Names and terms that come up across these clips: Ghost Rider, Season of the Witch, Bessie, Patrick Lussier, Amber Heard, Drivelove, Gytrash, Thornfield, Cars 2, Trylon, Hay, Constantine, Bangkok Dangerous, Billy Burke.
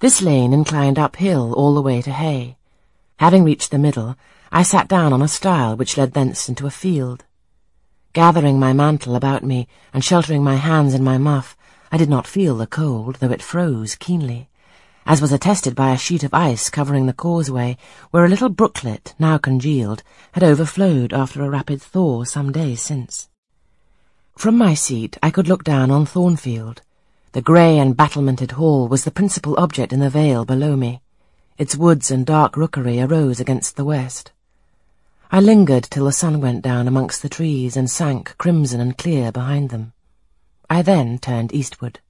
This lane inclined uphill all the way to Hay. Having reached the middle, I sat down on a stile which led thence into a field. Gathering my mantle about me and sheltering my hands in my muff, I did not feel the cold, though it froze keenly, as was attested by a sheet of ice covering the causeway, where a little brooklet, now congealed, had overflowed after a rapid thaw some days since. From my seat I could look down on Thornfield. The grey and battlemented hall was the principal object in the vale below me. Its woods and dark rookery arose against the west. I lingered till the sun went down amongst the trees and sank crimson and clear behind them. I then turned eastward.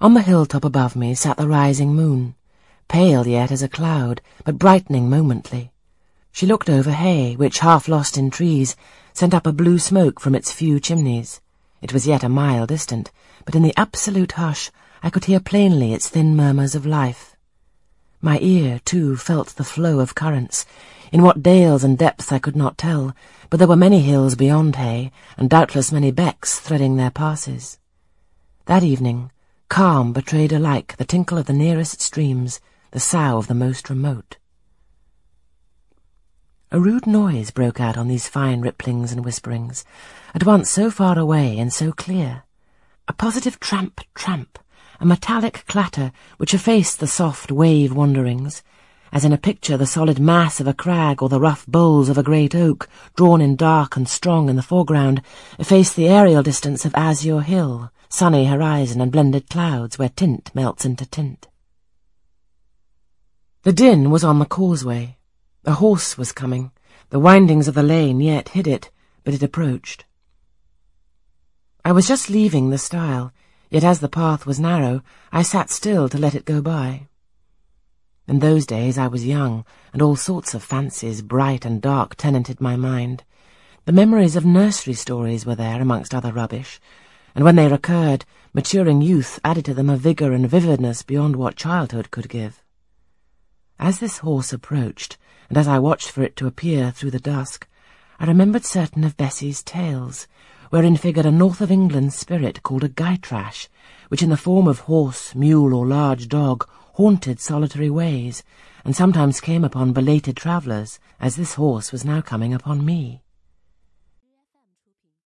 On the hilltop above me sat the rising moon, pale yet as a cloud, but brightening momently. She looked over Hay, which, half lost in trees, sent up a blue smoke from its few chimneys. It was yet a mile distant, but in the absolute hush I could hear plainly its thin murmurs of life. My ear, too, felt the flow of currents, in what dales and depths I could not tell, but there were many hills beyond Hay, and doubtless many becks threading their passes. That evening, calm betrayed alike the tinkle of the nearest streams, the sough of the most remote. A rude noise broke out on these fine ripplings and whisperings, at once so far away and so clear. A positive tramp, tramp, a metallic clatter which effaced the soft wave wanderings, as in a picture the solid mass of a crag or the rough boles of a great oak, drawn in dark and strong in the foreground, effaced the aerial distance of azure hill, sunny horizon and blended clouds where tint melts into tint. The din was on the causeway. A horse was coming. The windings of the lane yet hid it, but it approached. I was just leaving the stile, yet as the path was narrow, I sat still to let it go by. In those days I was young, and all sorts of fancies, bright and dark, tenanted my mind. The memories of nursery stories were there amongst other rubbish, and when they recurred, maturing youth added to them a vigour and vividness beyond what childhood could give. As this horse approached, and as I watched for it to appear through the dusk, I remembered certain of Bessie's tales, wherein figured a North of England spirit called a Gytrash, which in the form of horse, mule, or large dog, haunted solitary ways, and sometimes came upon belated travellers, as this horse was now coming upon me.